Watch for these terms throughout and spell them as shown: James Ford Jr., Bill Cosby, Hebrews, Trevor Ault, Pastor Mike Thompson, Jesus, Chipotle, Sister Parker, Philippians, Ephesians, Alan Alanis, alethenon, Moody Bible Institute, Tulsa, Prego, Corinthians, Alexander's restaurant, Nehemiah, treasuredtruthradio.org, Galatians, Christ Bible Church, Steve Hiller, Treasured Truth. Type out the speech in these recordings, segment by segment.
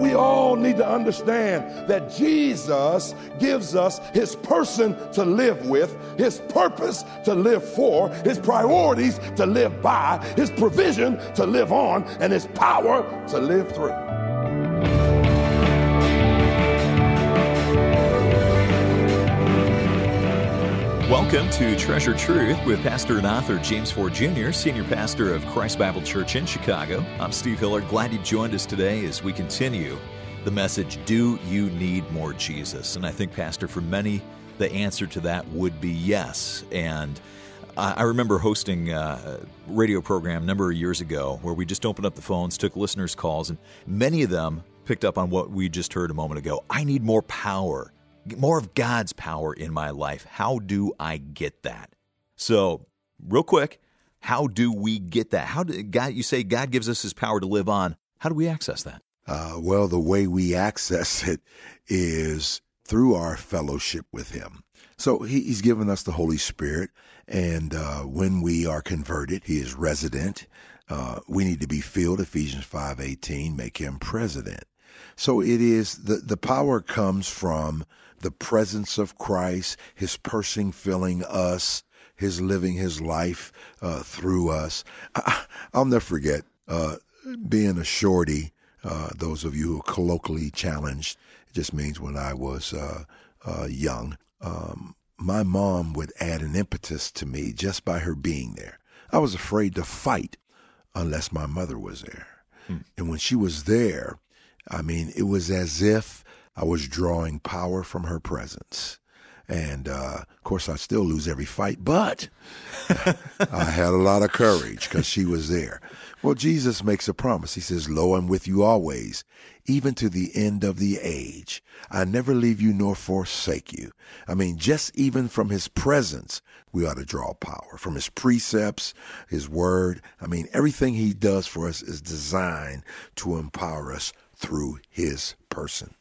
We all need to understand that Jesus gives us his person to live with, his purpose to live for, his priorities to live by, his provision to live on, and his power to live through. Welcome to Treasured Truth with pastor and author James Ford Jr., senior pastor of Christ Bible Church in Chicago. I'm Steve Hiller. Glad you've joined us today as we continue the message, Do You Need More Jesus? And I think, Pastor, for many, the answer to that would be yes. And I remember hosting a radio program a number of years ago where we just opened up the phones, took listeners' calls, and many of them picked up on what we just heard a moment ago. I need more power. More of God's power in my life. How do I get that? So, real quick, how do we get that? How do God? You say God gives us his power to live on. How do we access that? Well, the way we access it is through our fellowship with him. So he's given us the Holy Spirit, and when we are converted, he is resident. We need to be filled, Ephesians 5:18, make him president. So it is, the power comes from the presence of Christ, his person filling us, his living his life through us. I'll never forget being a shorty. Those of you who are colloquially challenged, it just means when I was young, my mom would add an impetus to me just by her being there. I was afraid to fight unless my mother was there. And when she was there, I mean, it was as if I was drawing power from her presence. And, of course, I still lose every fight, but I had a lot of courage because she was there. Well, Jesus makes a promise. He says, Lo, I'm with you always, even to the end of the age. I never leave you nor forsake you. I mean, just even from his presence, we ought to draw power. From his precepts, his word. I mean, everything he does for us is designed to empower us through his person.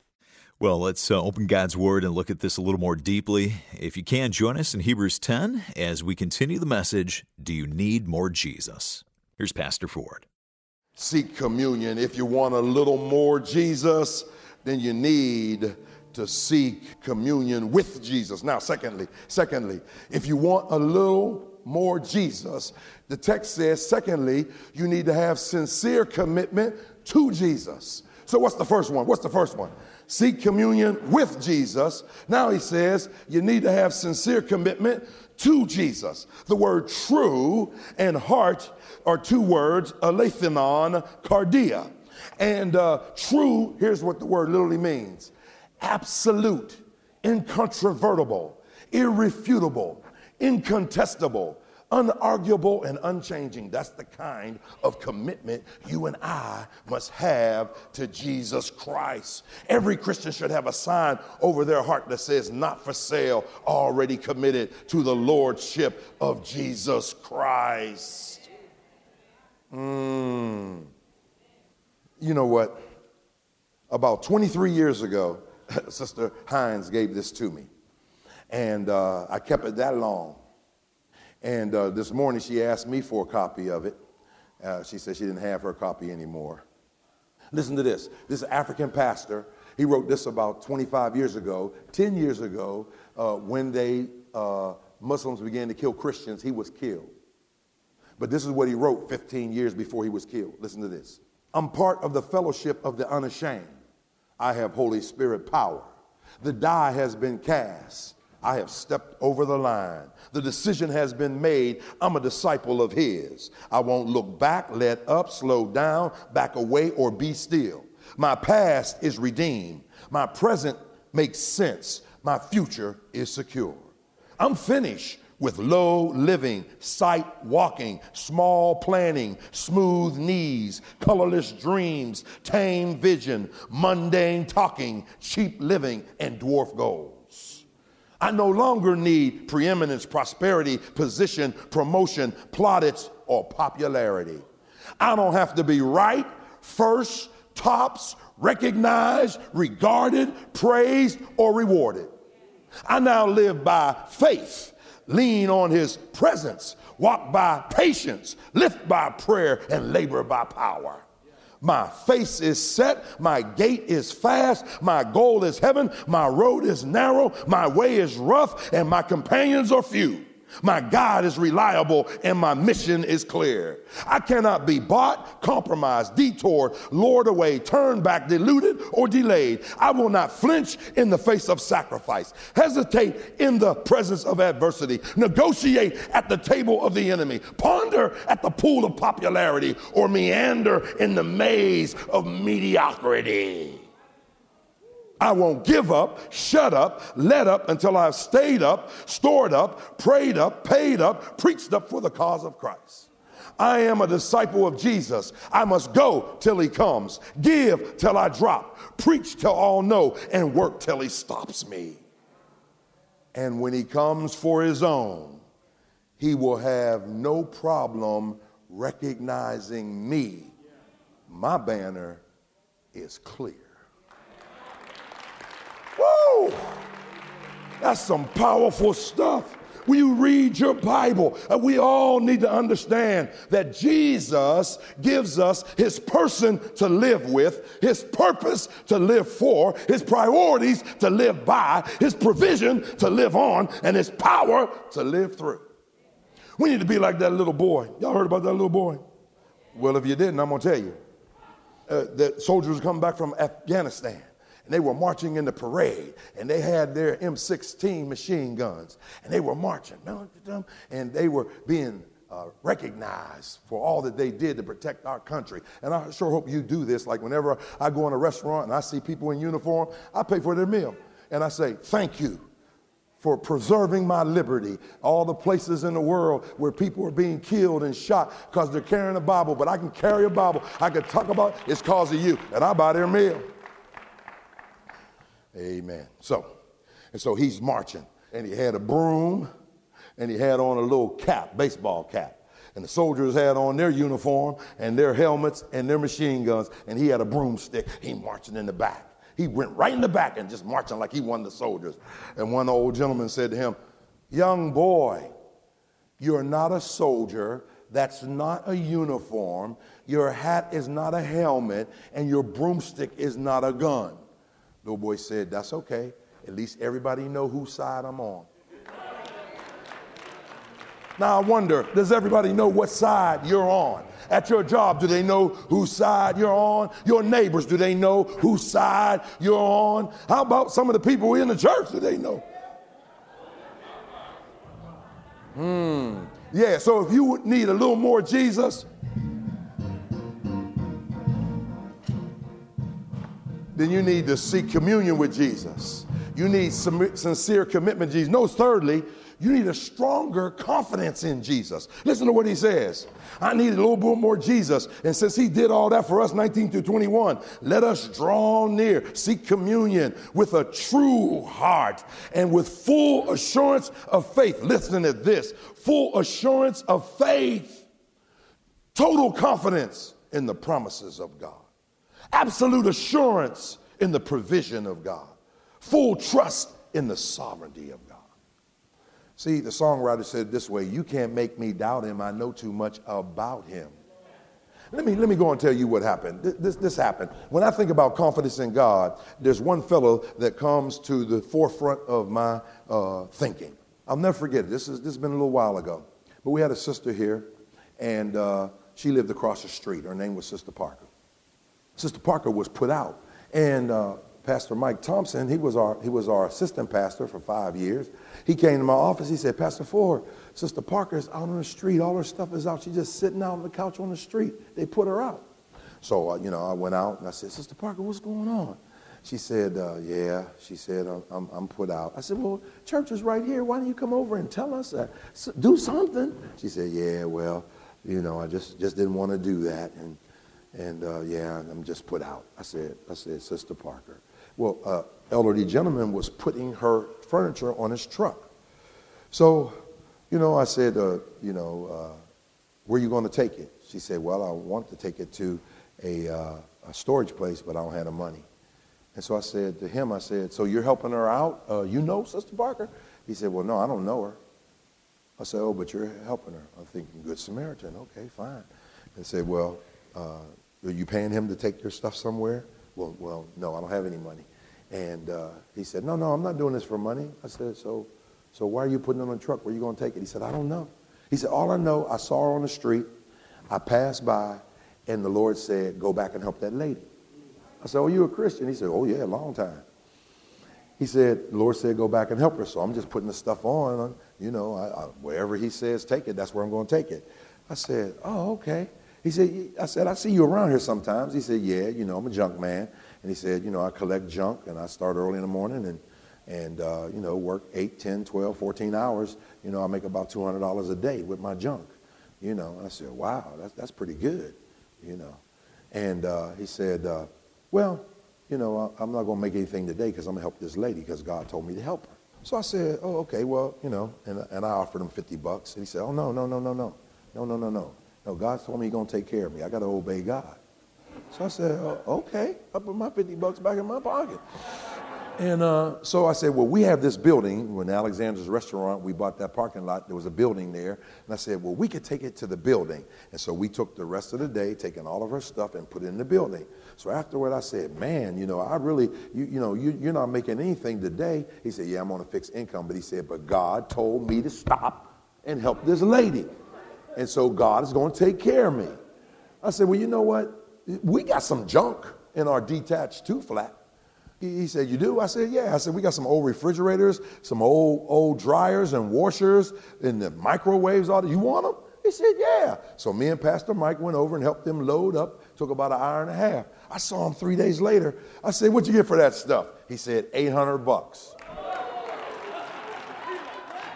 Well, let's open God's Word and look at this a little more deeply. If you can, join us in Hebrews 10 as we continue the message, Do You Need More Jesus? Here's Pastor Ford. Seek communion. If you want a little more Jesus, then you need to seek communion with Jesus. Now, secondly, if you want a little more Jesus, the text says, secondly, you need to have sincere commitment to Jesus. So what's the first one? Seek communion with Jesus. Now he says you need to have sincere commitment to Jesus. The word true and heart are two words, alethenon, cardia. And true, here's what the word literally means. Absolute, incontrovertible, irrefutable, incontestable, unarguable and unchanging. That's the kind of commitment you and I must have to Jesus Christ. Every Christian should have a sign over their heart that says, not for sale, already committed to the lordship of Jesus Christ. You know what? About 23 years ago, Sister Hines gave this to me. And I kept it that long. And this morning she asked me for a copy of it. She said she didn't have her copy anymore. Listen to this. This African pastor, he wrote this about 25 years ago, 10 years ago, when they Muslims began to kill Christians, he was killed. But this is what he wrote 15 years before he was killed. Listen to this. I'm part of the fellowship of the unashamed. I have Holy Spirit power. The die has been cast. I have stepped over the line. The decision has been made. I'm a disciple of his. I won't look back, let up, slow down, back away, or be still. My past is redeemed. My present makes sense. My future is secure. I'm finished with low living, sight walking, small planning, smooth knees, colorless dreams, tame vision, mundane talking, cheap living, and dwarf gold. I no longer need preeminence, prosperity, position, promotion, plaudits, or popularity. I don't have to be right, first, tops, recognized, regarded, praised, or rewarded. I now live by faith, lean on his presence, walk by patience, lift by prayer, and labor by power. My face is set, my gate is fast, my goal is heaven, my road is narrow, my way is rough, and my companions are few. My God is reliable, and my mission is clear. I cannot be bought, compromised, detoured, lured away, turned back, deluded, or delayed. I will not flinch in the face of sacrifice, hesitate in the presence of adversity, negotiate at the table of the enemy, ponder at the pool of popularity, or meander in the maze of mediocrity. I won't give up, shut up, let up until I've stayed up, stored up, prayed up, paid up, preached up for the cause of Christ. I am a disciple of Jesus. I must go till he comes, give till I drop, preach till all know, and work till he stops me. And when he comes for his own, he will have no problem recognizing me. My banner is clear. Woo! That's some powerful stuff. When you read your Bible, we all need to understand that Jesus gives us his person to live with, his purpose to live for, his priorities to live by, his provision to live on, and his power to live through. We need to be like that little boy. Y'all heard about that little boy? Well, if you didn't, I'm going to tell you. The soldiers come back from Afghanistan. And they were marching in the parade, and they had their M16 machine guns, and they were marching, and they were being recognized for all that they did to protect our country. And I sure hope you do this. Like whenever I go in a restaurant and I see people in uniform, I pay for their meal, and I say, thank you for preserving my liberty. All the places in the world where people are being killed and shot because they're carrying a Bible, but I can carry a Bible. I can talk about it. It's because of you, and I buy their meal. Amen. So he's marching, and he had a broom, and he had on a little cap, baseball cap. And the soldiers had on their uniform and their helmets and their machine guns, and he had a broomstick. He marching in the back. He went right in the back and just marching like he won the soldiers. And one old gentleman said to him, young boy, you're not a soldier. That's not a uniform. Your hat is not a helmet, and your broomstick is not a gun. Little boy said, that's okay. At least everybody know whose side I'm on. Now I wonder, does everybody know what side you're on? At your job, do they know whose side you're on? Your neighbors, do they know whose side you're on? How about some of the people in the church, do they know? Yeah, so if you need a little more Jesus, then you need to seek communion with Jesus. You need some sincere commitment to Jesus. No, thirdly, you need a stronger confidence in Jesus. Listen to what he says. I need a little bit more Jesus. And since he did all that for us, 19 through 21, let us draw near, seek communion with a true heart and with full assurance of faith. Listen to this, full assurance of faith, total confidence in the promises of God. Absolute assurance in the provision of God. Full trust in the sovereignty of God. See, the songwriter said it this way, you can't make me doubt him. I know too much about him. Let me go and tell you what happened. This happened. When I think about confidence in God, there's one fellow that comes to the forefront of my thinking. I'll never forget it. This has been a little while ago. But we had a sister here, and she lived across the street. Her name was Sister Parker. Sister Parker was put out, and Pastor Mike Thompson, he was our assistant pastor for 5 years. He came to my office. He said, Pastor Ford, Sister Parker is out on the street. All her stuff is out. She's just sitting out on the couch on the street. They put her out. So, I went out, and I said, Sister Parker, what's going on? She said, yeah. She said, I'm put out. I said, well, church is right here. Why don't you come over and tell us that? Do something. She said, yeah, well, I just didn't want to do that. And I'm just put out. I said, Sister Parker. Well, elderly gentleman was putting her furniture on his truck. So, I said, where are you going to take it? She said, well, I want to take it to a storage place, but I don't have the money. And so I said to him, so you're helping her out? You know Sister Parker? He said, well, no, I don't know her. I said, oh, but you're helping her. I'm thinking, Good Samaritan. Okay, fine. And said, well, Are you paying him to take your stuff somewhere? Well, no, I don't have any money. And he said, no, I'm not doing this for money. I said, so why are you putting it on a truck? Where are you going to take it? He said, I don't know. He said, all I know, I saw her on the street. I passed by, and the Lord said, go back and help that lady. I said, oh, you a Christian? He said, oh, yeah, a long time. He said, the Lord said, go back and help her. So I'm just putting the stuff on. You know, wherever he says take it, that's where I'm going to take it. I said, oh, okay. He said, I see you around here sometimes. He said, yeah, you know, I'm a junk man. And he said, you know, I collect junk, and I start early in the morning and you know, work 8, 10, 12, 14 hours. You know, I make about $200 a day with my junk. You know, and I said, wow, that's pretty good, you know. And he said, well, you know, I'm not going to make anything today because I'm going to help this lady because God told me to help her. So I said, oh, okay, well, you know, and I offered him $50. And he said, oh, no. No, God told me he's going to take care of me. I got to obey God. So I said, oh, okay, I put my $50 back in my pocket. And so I said, well, we have this building. When Alexander's restaurant, we bought that parking lot. There was a building there. And I said, well, we could take it to the building. And so we took the rest of the day, taking all of her stuff and put it in the building. So afterward, I said, man, you know, I really, you're not making anything today. He said, yeah, I'm on a fixed income. But he said, but God told me to stop and help this lady. And so God is going to take care of me. I said, well, you know what? We got some junk in our detached two flat. He said, you do? I said, yeah. I said, we got some old refrigerators, some old dryers and washers and the microwaves. All that. You want them? He said, yeah. So me and Pastor Mike went over and helped them load up. Took about an hour and a half. I saw him 3 days later. I said, what'd you get for that stuff? He said, $800.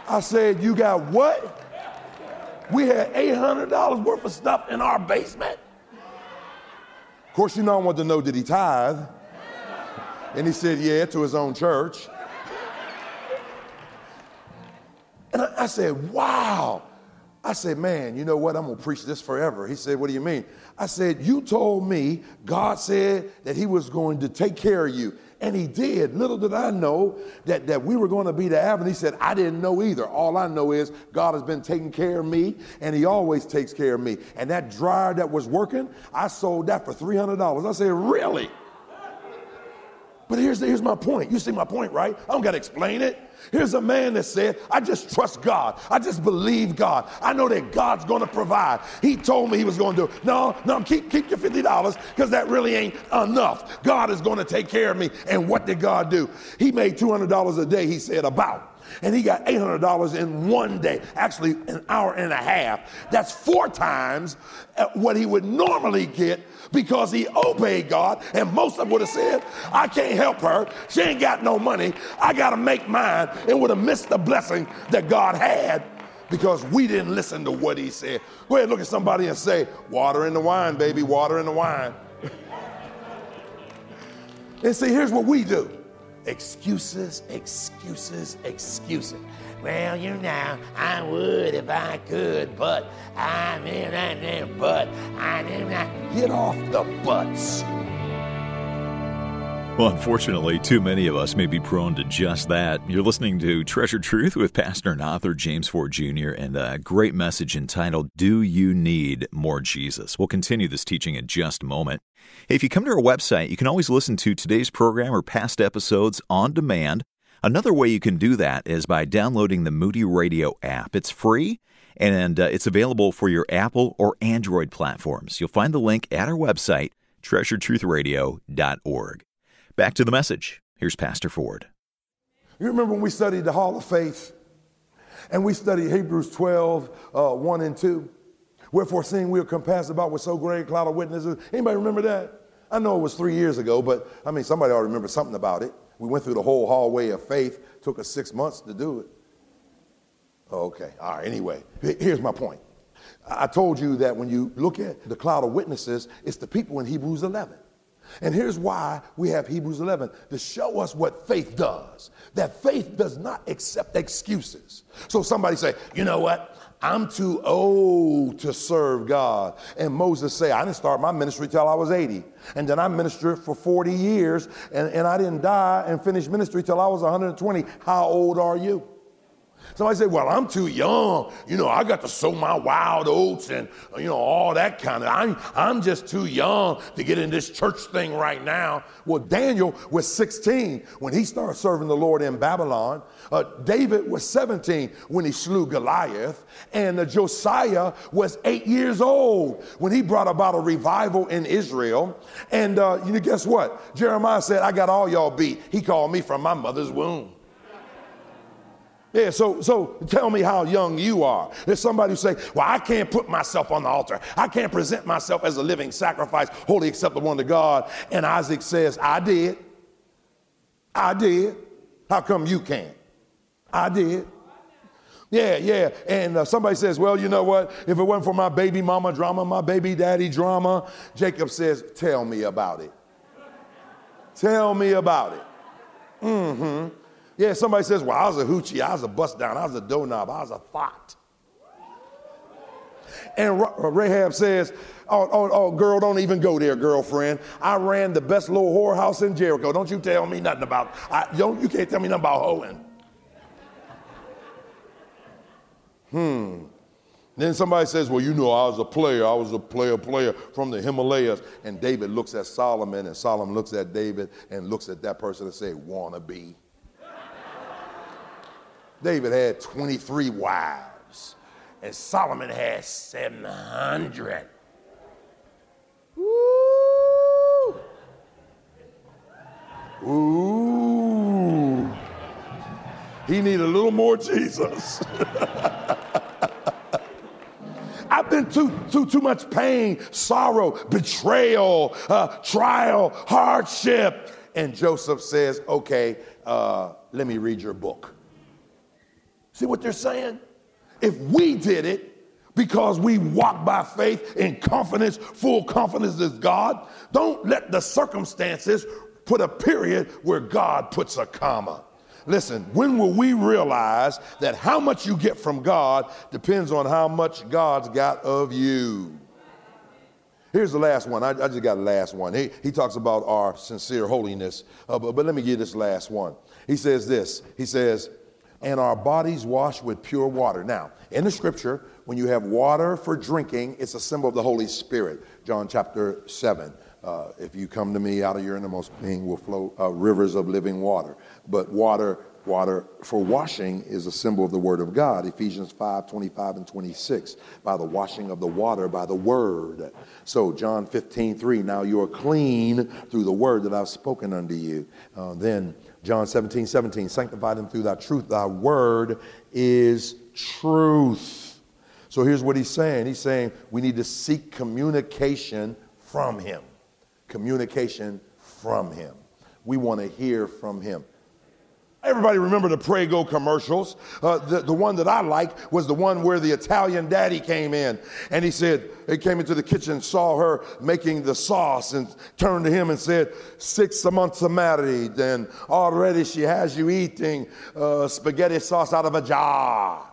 I said, you got what? We had $800 worth of stuff in our basement. Of course, you know I wanted to know, did he tithe? And he said, yeah, to his own church. And I said, wow. I said, man, you know what? I'm going to preach this forever. He said, what do you mean? I said, you told me God said that he was going to take care of you. And he did. Little did I know that we were going to be the avenue. He said, I didn't know either. All I know is God has been taking care of me, and he always takes care of me. And that dryer that was working, I sold that for $300. I said, really? But here's my point. You see my point, right? I don't got to explain it. Here's a man that said, I just trust God. I just believe God. I know that God's going to provide. He told me he was going to do it. No, keep your $50 because that really ain't enough. God is going to take care of me. And what did God do? He made $200 a day, he said, about. And he got $800 in one day, actually an hour and a half. That's 4 times what he would normally get because he obeyed God. And most of them would have said, I can't help her. She ain't got no money. I got to make mine. And would have missed the blessing that God had because we didn't listen to what he said. Go ahead, look at somebody and say, water in the wine, baby, water in the wine. And see, here's what we do. Excuses. Well, you know, I would if I could, but I did not. Get off the butts. Well, unfortunately, too many of us may be prone to just that. You're listening to Treasured Truth with pastor and author James Ford Jr. and a great message entitled, Do You Need More Jesus? We'll continue this teaching in just a moment. Hey, if you come to our website, you can always listen to today's program or past episodes on demand. Another way you can do that is by downloading the Moody Radio app. It's free, and it's available for your Apple or Android platforms. You'll find the link at our website, treasuredtruthradio.org. Back to the message. Here's Pastor Ford. You remember when we studied the Hall of Faith, and we studied Hebrews 12, 1 and 2. Wherefore, seeing we are compassed about with so great a cloud of witnesses. Anybody remember that? I know it was 3 years ago, but I mean, somebody ought to remember something about it. We went through the whole hallway of faith. Took us 6 months to do it. Okay. All right. Anyway, here's my point. I told you that when you look at the cloud of witnesses, it's the people in Hebrews 11. And here's why we have Hebrews 11, to show us what faith does. That faith does not accept excuses. So somebody say, you know what? I'm too old to serve God. And Moses said, I didn't start my ministry till I was 80. And then I ministered for 40 years, and I didn't die and finish ministry till I was 120. How old are you? Somebody say, well, I'm too young. You know, I got to sow my wild oats and, you know, all that kind of. I'm just too young to get in this church thing right now. Well, Daniel was 16 when he started serving the Lord in Babylon. David was 17 when he slew Goliath. And Josiah was 8 years old when he brought about a revival in Israel. And you know, guess what? Jeremiah said, I got all y'all beat. He called me from my mother's womb. Yeah, so tell me how young you are. There's somebody who say, well, I can't put myself on the altar. I can't present myself as a living sacrifice, holy, acceptable unto God. And Isaac says, I did. How come you can't? I did. Yeah. And somebody says, well, you know what? If it wasn't for my baby mama drama, my baby daddy drama, Jacob says, tell me about it. Tell me about it. Mm-hmm. Yeah, somebody says, well, I was a hoochie, I was a bust down, I was a doorknob, I was a thought. And Rahab says, oh, girl, don't even go there, girlfriend. I ran the best little whorehouse in Jericho. Don't you tell me nothing about, you can't tell me nothing about hoeing. Then somebody says, well, you know, I was a player from the Himalayas. And David looks at Solomon, and Solomon looks at David and looks at that person and says, wannabe. David had 23 wives, and Solomon had 700. Woo! Ooh! He need a little more Jesus. I've been too much pain, sorrow, betrayal, trial, hardship. And Joseph says, okay, let me read your book. See what they're saying? If we did it because we walk by faith in confidence, full confidence in God, don't let the circumstances put a period where God puts a comma. Listen, when will we realize that how much you get from God depends on how much God's got of you? Here's the last one. I just got the last one. He talks about our sincere holiness, but let me give you this last one. He says this. He says, and our bodies washed with pure water. Now, in the scripture, when you have water for drinking, it's a symbol of the Holy Spirit. John chapter 7. If you come to me, out of your innermost being will flow rivers of living water. But water for washing is a symbol of the Word of God. Ephesians 5, 25 and 26. By the washing of the water, by the Word. So John 15, 3. Now you are clean through the Word that I've spoken unto you. Then John 17, 17, sanctify them through thy truth. Thy word is truth. So here's what he's saying. He's saying we need to seek communication from him. Communication from him. We want to hear from him. Everybody remember the Prego commercials? The one that I liked was the one where the Italian daddy came in and he came into the kitchen, saw her making the sauce and turned to him and said, 6 months married and already she has you eating spaghetti sauce out of a jar.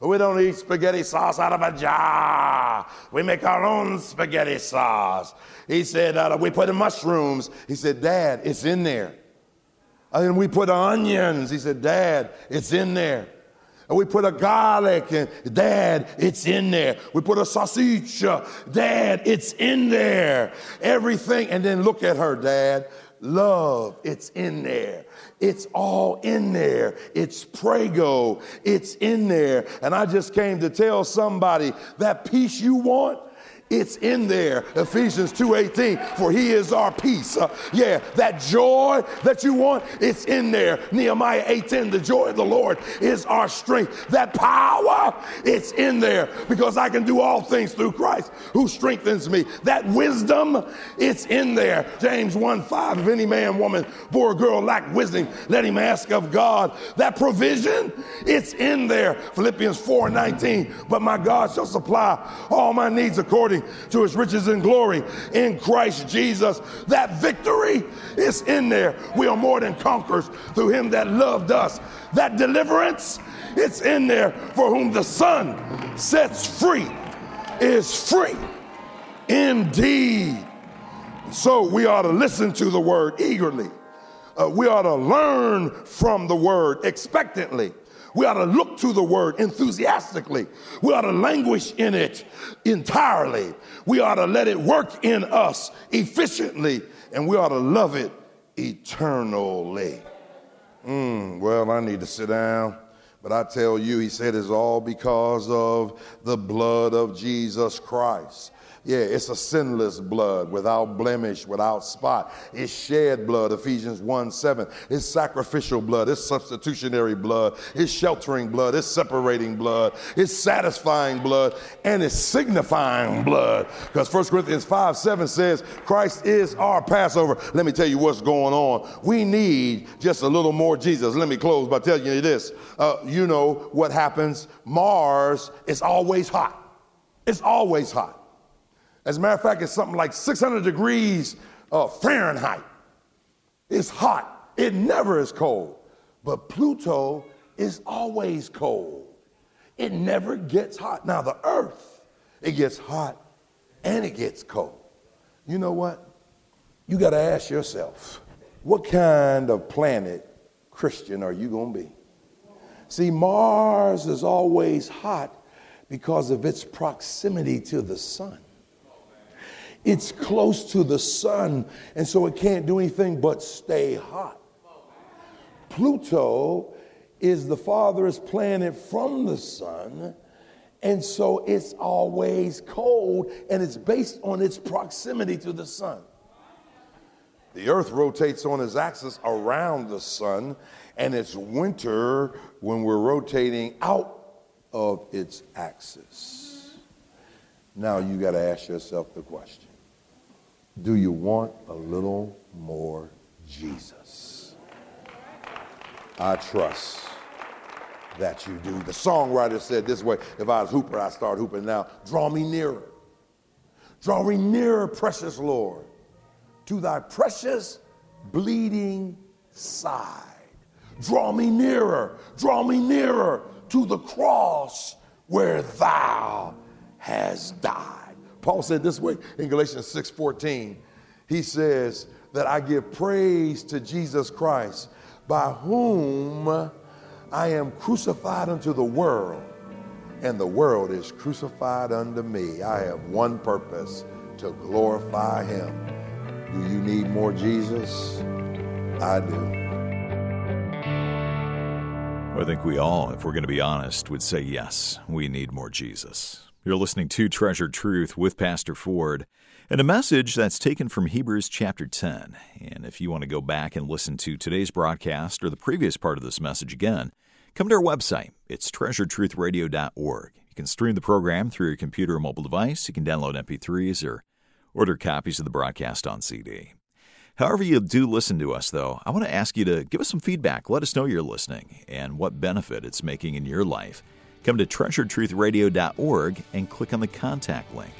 We don't eat spaghetti sauce out of a jar. We make our own spaghetti sauce. He said, we put in mushrooms. He said, Dad, it's in there. And we put onions. He said, Dad, it's in there. And we put a garlic. And Dad, it's in there. We put a sausage. Dad, it's in there. Everything. And then look at her, Dad. Love, it's in there. It's all in there. It's Prego. It's in there. And I just came to tell somebody that peace you want, it's in there. Ephesians 2:18, for he is our peace. That joy that you want, it's in there. Nehemiah 8:10, the joy of the Lord is our strength. That power, it's in there because I can do all things through Christ who strengthens me. That wisdom, it's in there. James 1:5, if any man, woman, boy or girl lack wisdom, let him ask of God. That provision, it's in there. Philippians 4:19, but my God shall supply all my needs according to his riches and glory in Christ Jesus. That victory is in there. We are more than conquerors through him that loved us. That deliverance, it's in there. For whom the Son sets free is free indeed. So we ought to listen to the word eagerly. We ought to learn from the word expectantly. We ought to look to the word enthusiastically. We ought to languish in it entirely. We ought to let it work in us efficiently, and we ought to love it eternally. Well, I need to sit down. But I tell you, he said, it's all because of the blood of Jesus Christ. Yeah, it's a sinless blood, without blemish, without spot. It's shed blood, Ephesians 1:7. It's sacrificial blood. It's substitutionary blood. It's sheltering blood. It's separating blood. It's satisfying blood. And it's signifying blood. Because 1 Corinthians 5:7 says, Christ is our Passover. Let me tell you what's going on. We need just a little more Jesus. Let me close by telling you this. You know what happens. Mars is always hot. It's always hot. As a matter of fact, it's something like 600 degrees Fahrenheit. It's hot. It never is cold. But Pluto is always cold. It never gets hot. Now, the Earth, it gets hot and it gets cold. You know what? You got to ask yourself, what kind of planet Christian are you going to be? See, Mars is always hot because of its proximity to the sun. It's close to the sun, and so it can't do anything but stay hot. Pluto is the farthest planet from the sun, and so it's always cold, and it's based on its proximity to the sun. The Earth rotates on its axis around the sun, and it's winter when we're rotating out of its axis. Now you got to ask yourself the question. Do you want a little more Jesus? I trust that you do. The songwriter said this way, if I was hooper, I'd start hooping now. Draw me nearer. Draw me nearer, precious Lord, to thy precious bleeding side. Draw me nearer to the cross where thou hast died. Paul said this way in Galatians 6:14, he says that I give praise to Jesus Christ, by whom I am crucified unto the world, and the world is crucified unto me. I have one purpose, to glorify him. Do you need more Jesus? I do. I think we all, if we're going to be honest, would say yes, we need more Jesus. You're listening to Treasured Truth with Pastor Ford, and a message that's taken from Hebrews chapter 10. And if you want to go back and listen to today's broadcast or the previous part of this message again, come to our website. It's treasuredtruthradio.org. You can stream the program through your computer or mobile device. You can download MP3s or order copies of the broadcast on CD. However you do listen to us, though, I want to ask you to give us some feedback. Let us know you're listening and what benefit it's making in your life. Come to treasuredtruthradio.org and click on the contact link.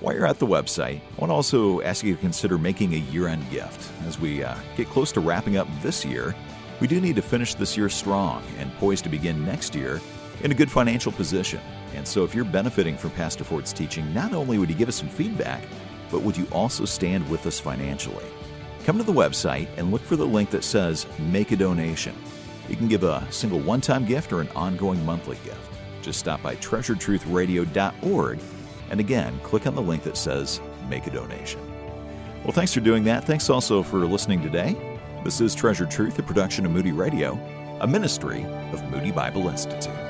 While you're at the website, I want to also ask you to consider making a year-end gift. As we get close to wrapping up this year, we do need to finish this year strong and poised to begin next year in a good financial position. And so if you're benefiting from Pastor Ford's teaching, not only would you give us some feedback, but would you also stand with us financially? Come to the website and look for the link that says Make a Donation. You can give a single one-time gift or an ongoing monthly gift. Just stop by treasuredtruthradio.org and again, click on the link that says Make a Donation. Well, thanks for doing that. Thanks also for listening today. This is Treasured Truth, a production of Moody Radio, a ministry of Moody Bible Institute.